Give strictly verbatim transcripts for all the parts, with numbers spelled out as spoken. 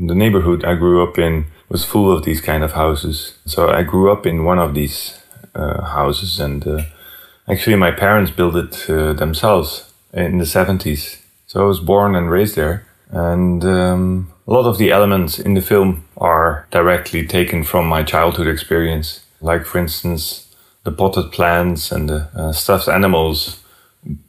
The neighborhood I grew up in was full of these kind of houses. So I grew up in one of these uh, houses, and uh, actually my parents built it uh, themselves in the seventies. So I was born and raised there. And um, a lot of the elements in the film are directly taken from my childhood experience. Like, for instance, the potted plants and the uh, stuffed animals.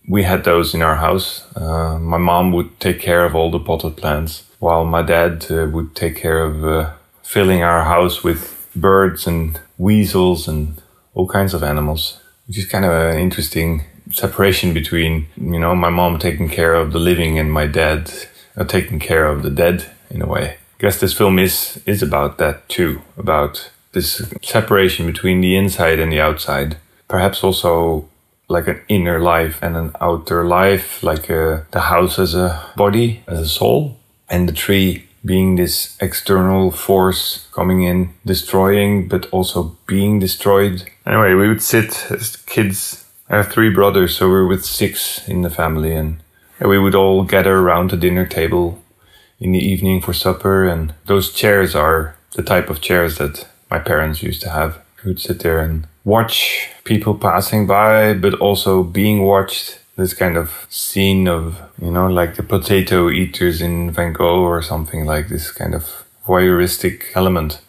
We had those in our house. Uh, my mom would take care of all the potted plants, while my dad uh, would take care of uh, filling our house with birds and weasels and all kinds of animals. Which is kind of an interesting separation between, you know, my mom taking care of the living and my dad uh, taking care of the dead, in a way. I guess this film is, is about that too, about this separation between the inside and the outside. Perhaps also like an inner life and an outer life, like a, the house as a body, as a soul, and the tree being this external force coming in, destroying, but also being destroyed. Anyway, we would sit as kids. I have three brothers, so we're with six in the family, and we would all gather around the dinner table in the evening for supper, and those chairs are the type of chairs that my parents used to have. We would sit there and watch people passing by, but also being watched. This kind of scene of, you know, like the potato eaters in Van Gogh or something, like this kind of voyeuristic element.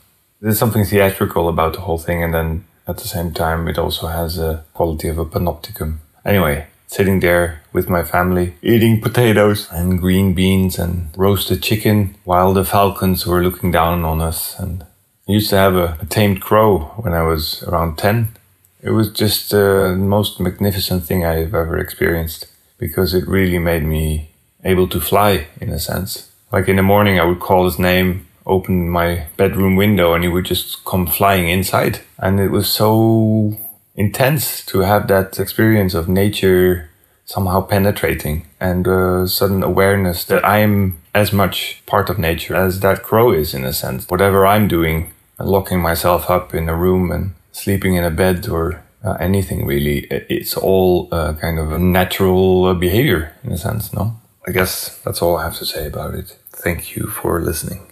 There's something theatrical about the whole thing, and then at the same time it also has a quality of a panopticon. Anyway, sitting there with my family, eating potatoes and green beans and roasted chicken, while the falcons were looking down on us. And I used to have a, a tamed crow when I was around ten. It was just the most magnificent thing I've ever experienced, because it really made me able to fly, in a sense. Like, in the morning I would call his name, open my bedroom window, and he would just come flying inside. And it was so intense to have that experience of nature somehow penetrating, and a sudden awareness that I'm as much part of nature as that crow is, in a sense. Whatever I'm doing, locking myself up in a room and sleeping in a bed or uh, anything really, it's all uh, kind of a natural uh, behavior, in a sense, no? I guess that's all I have to say about it. Thank you for listening.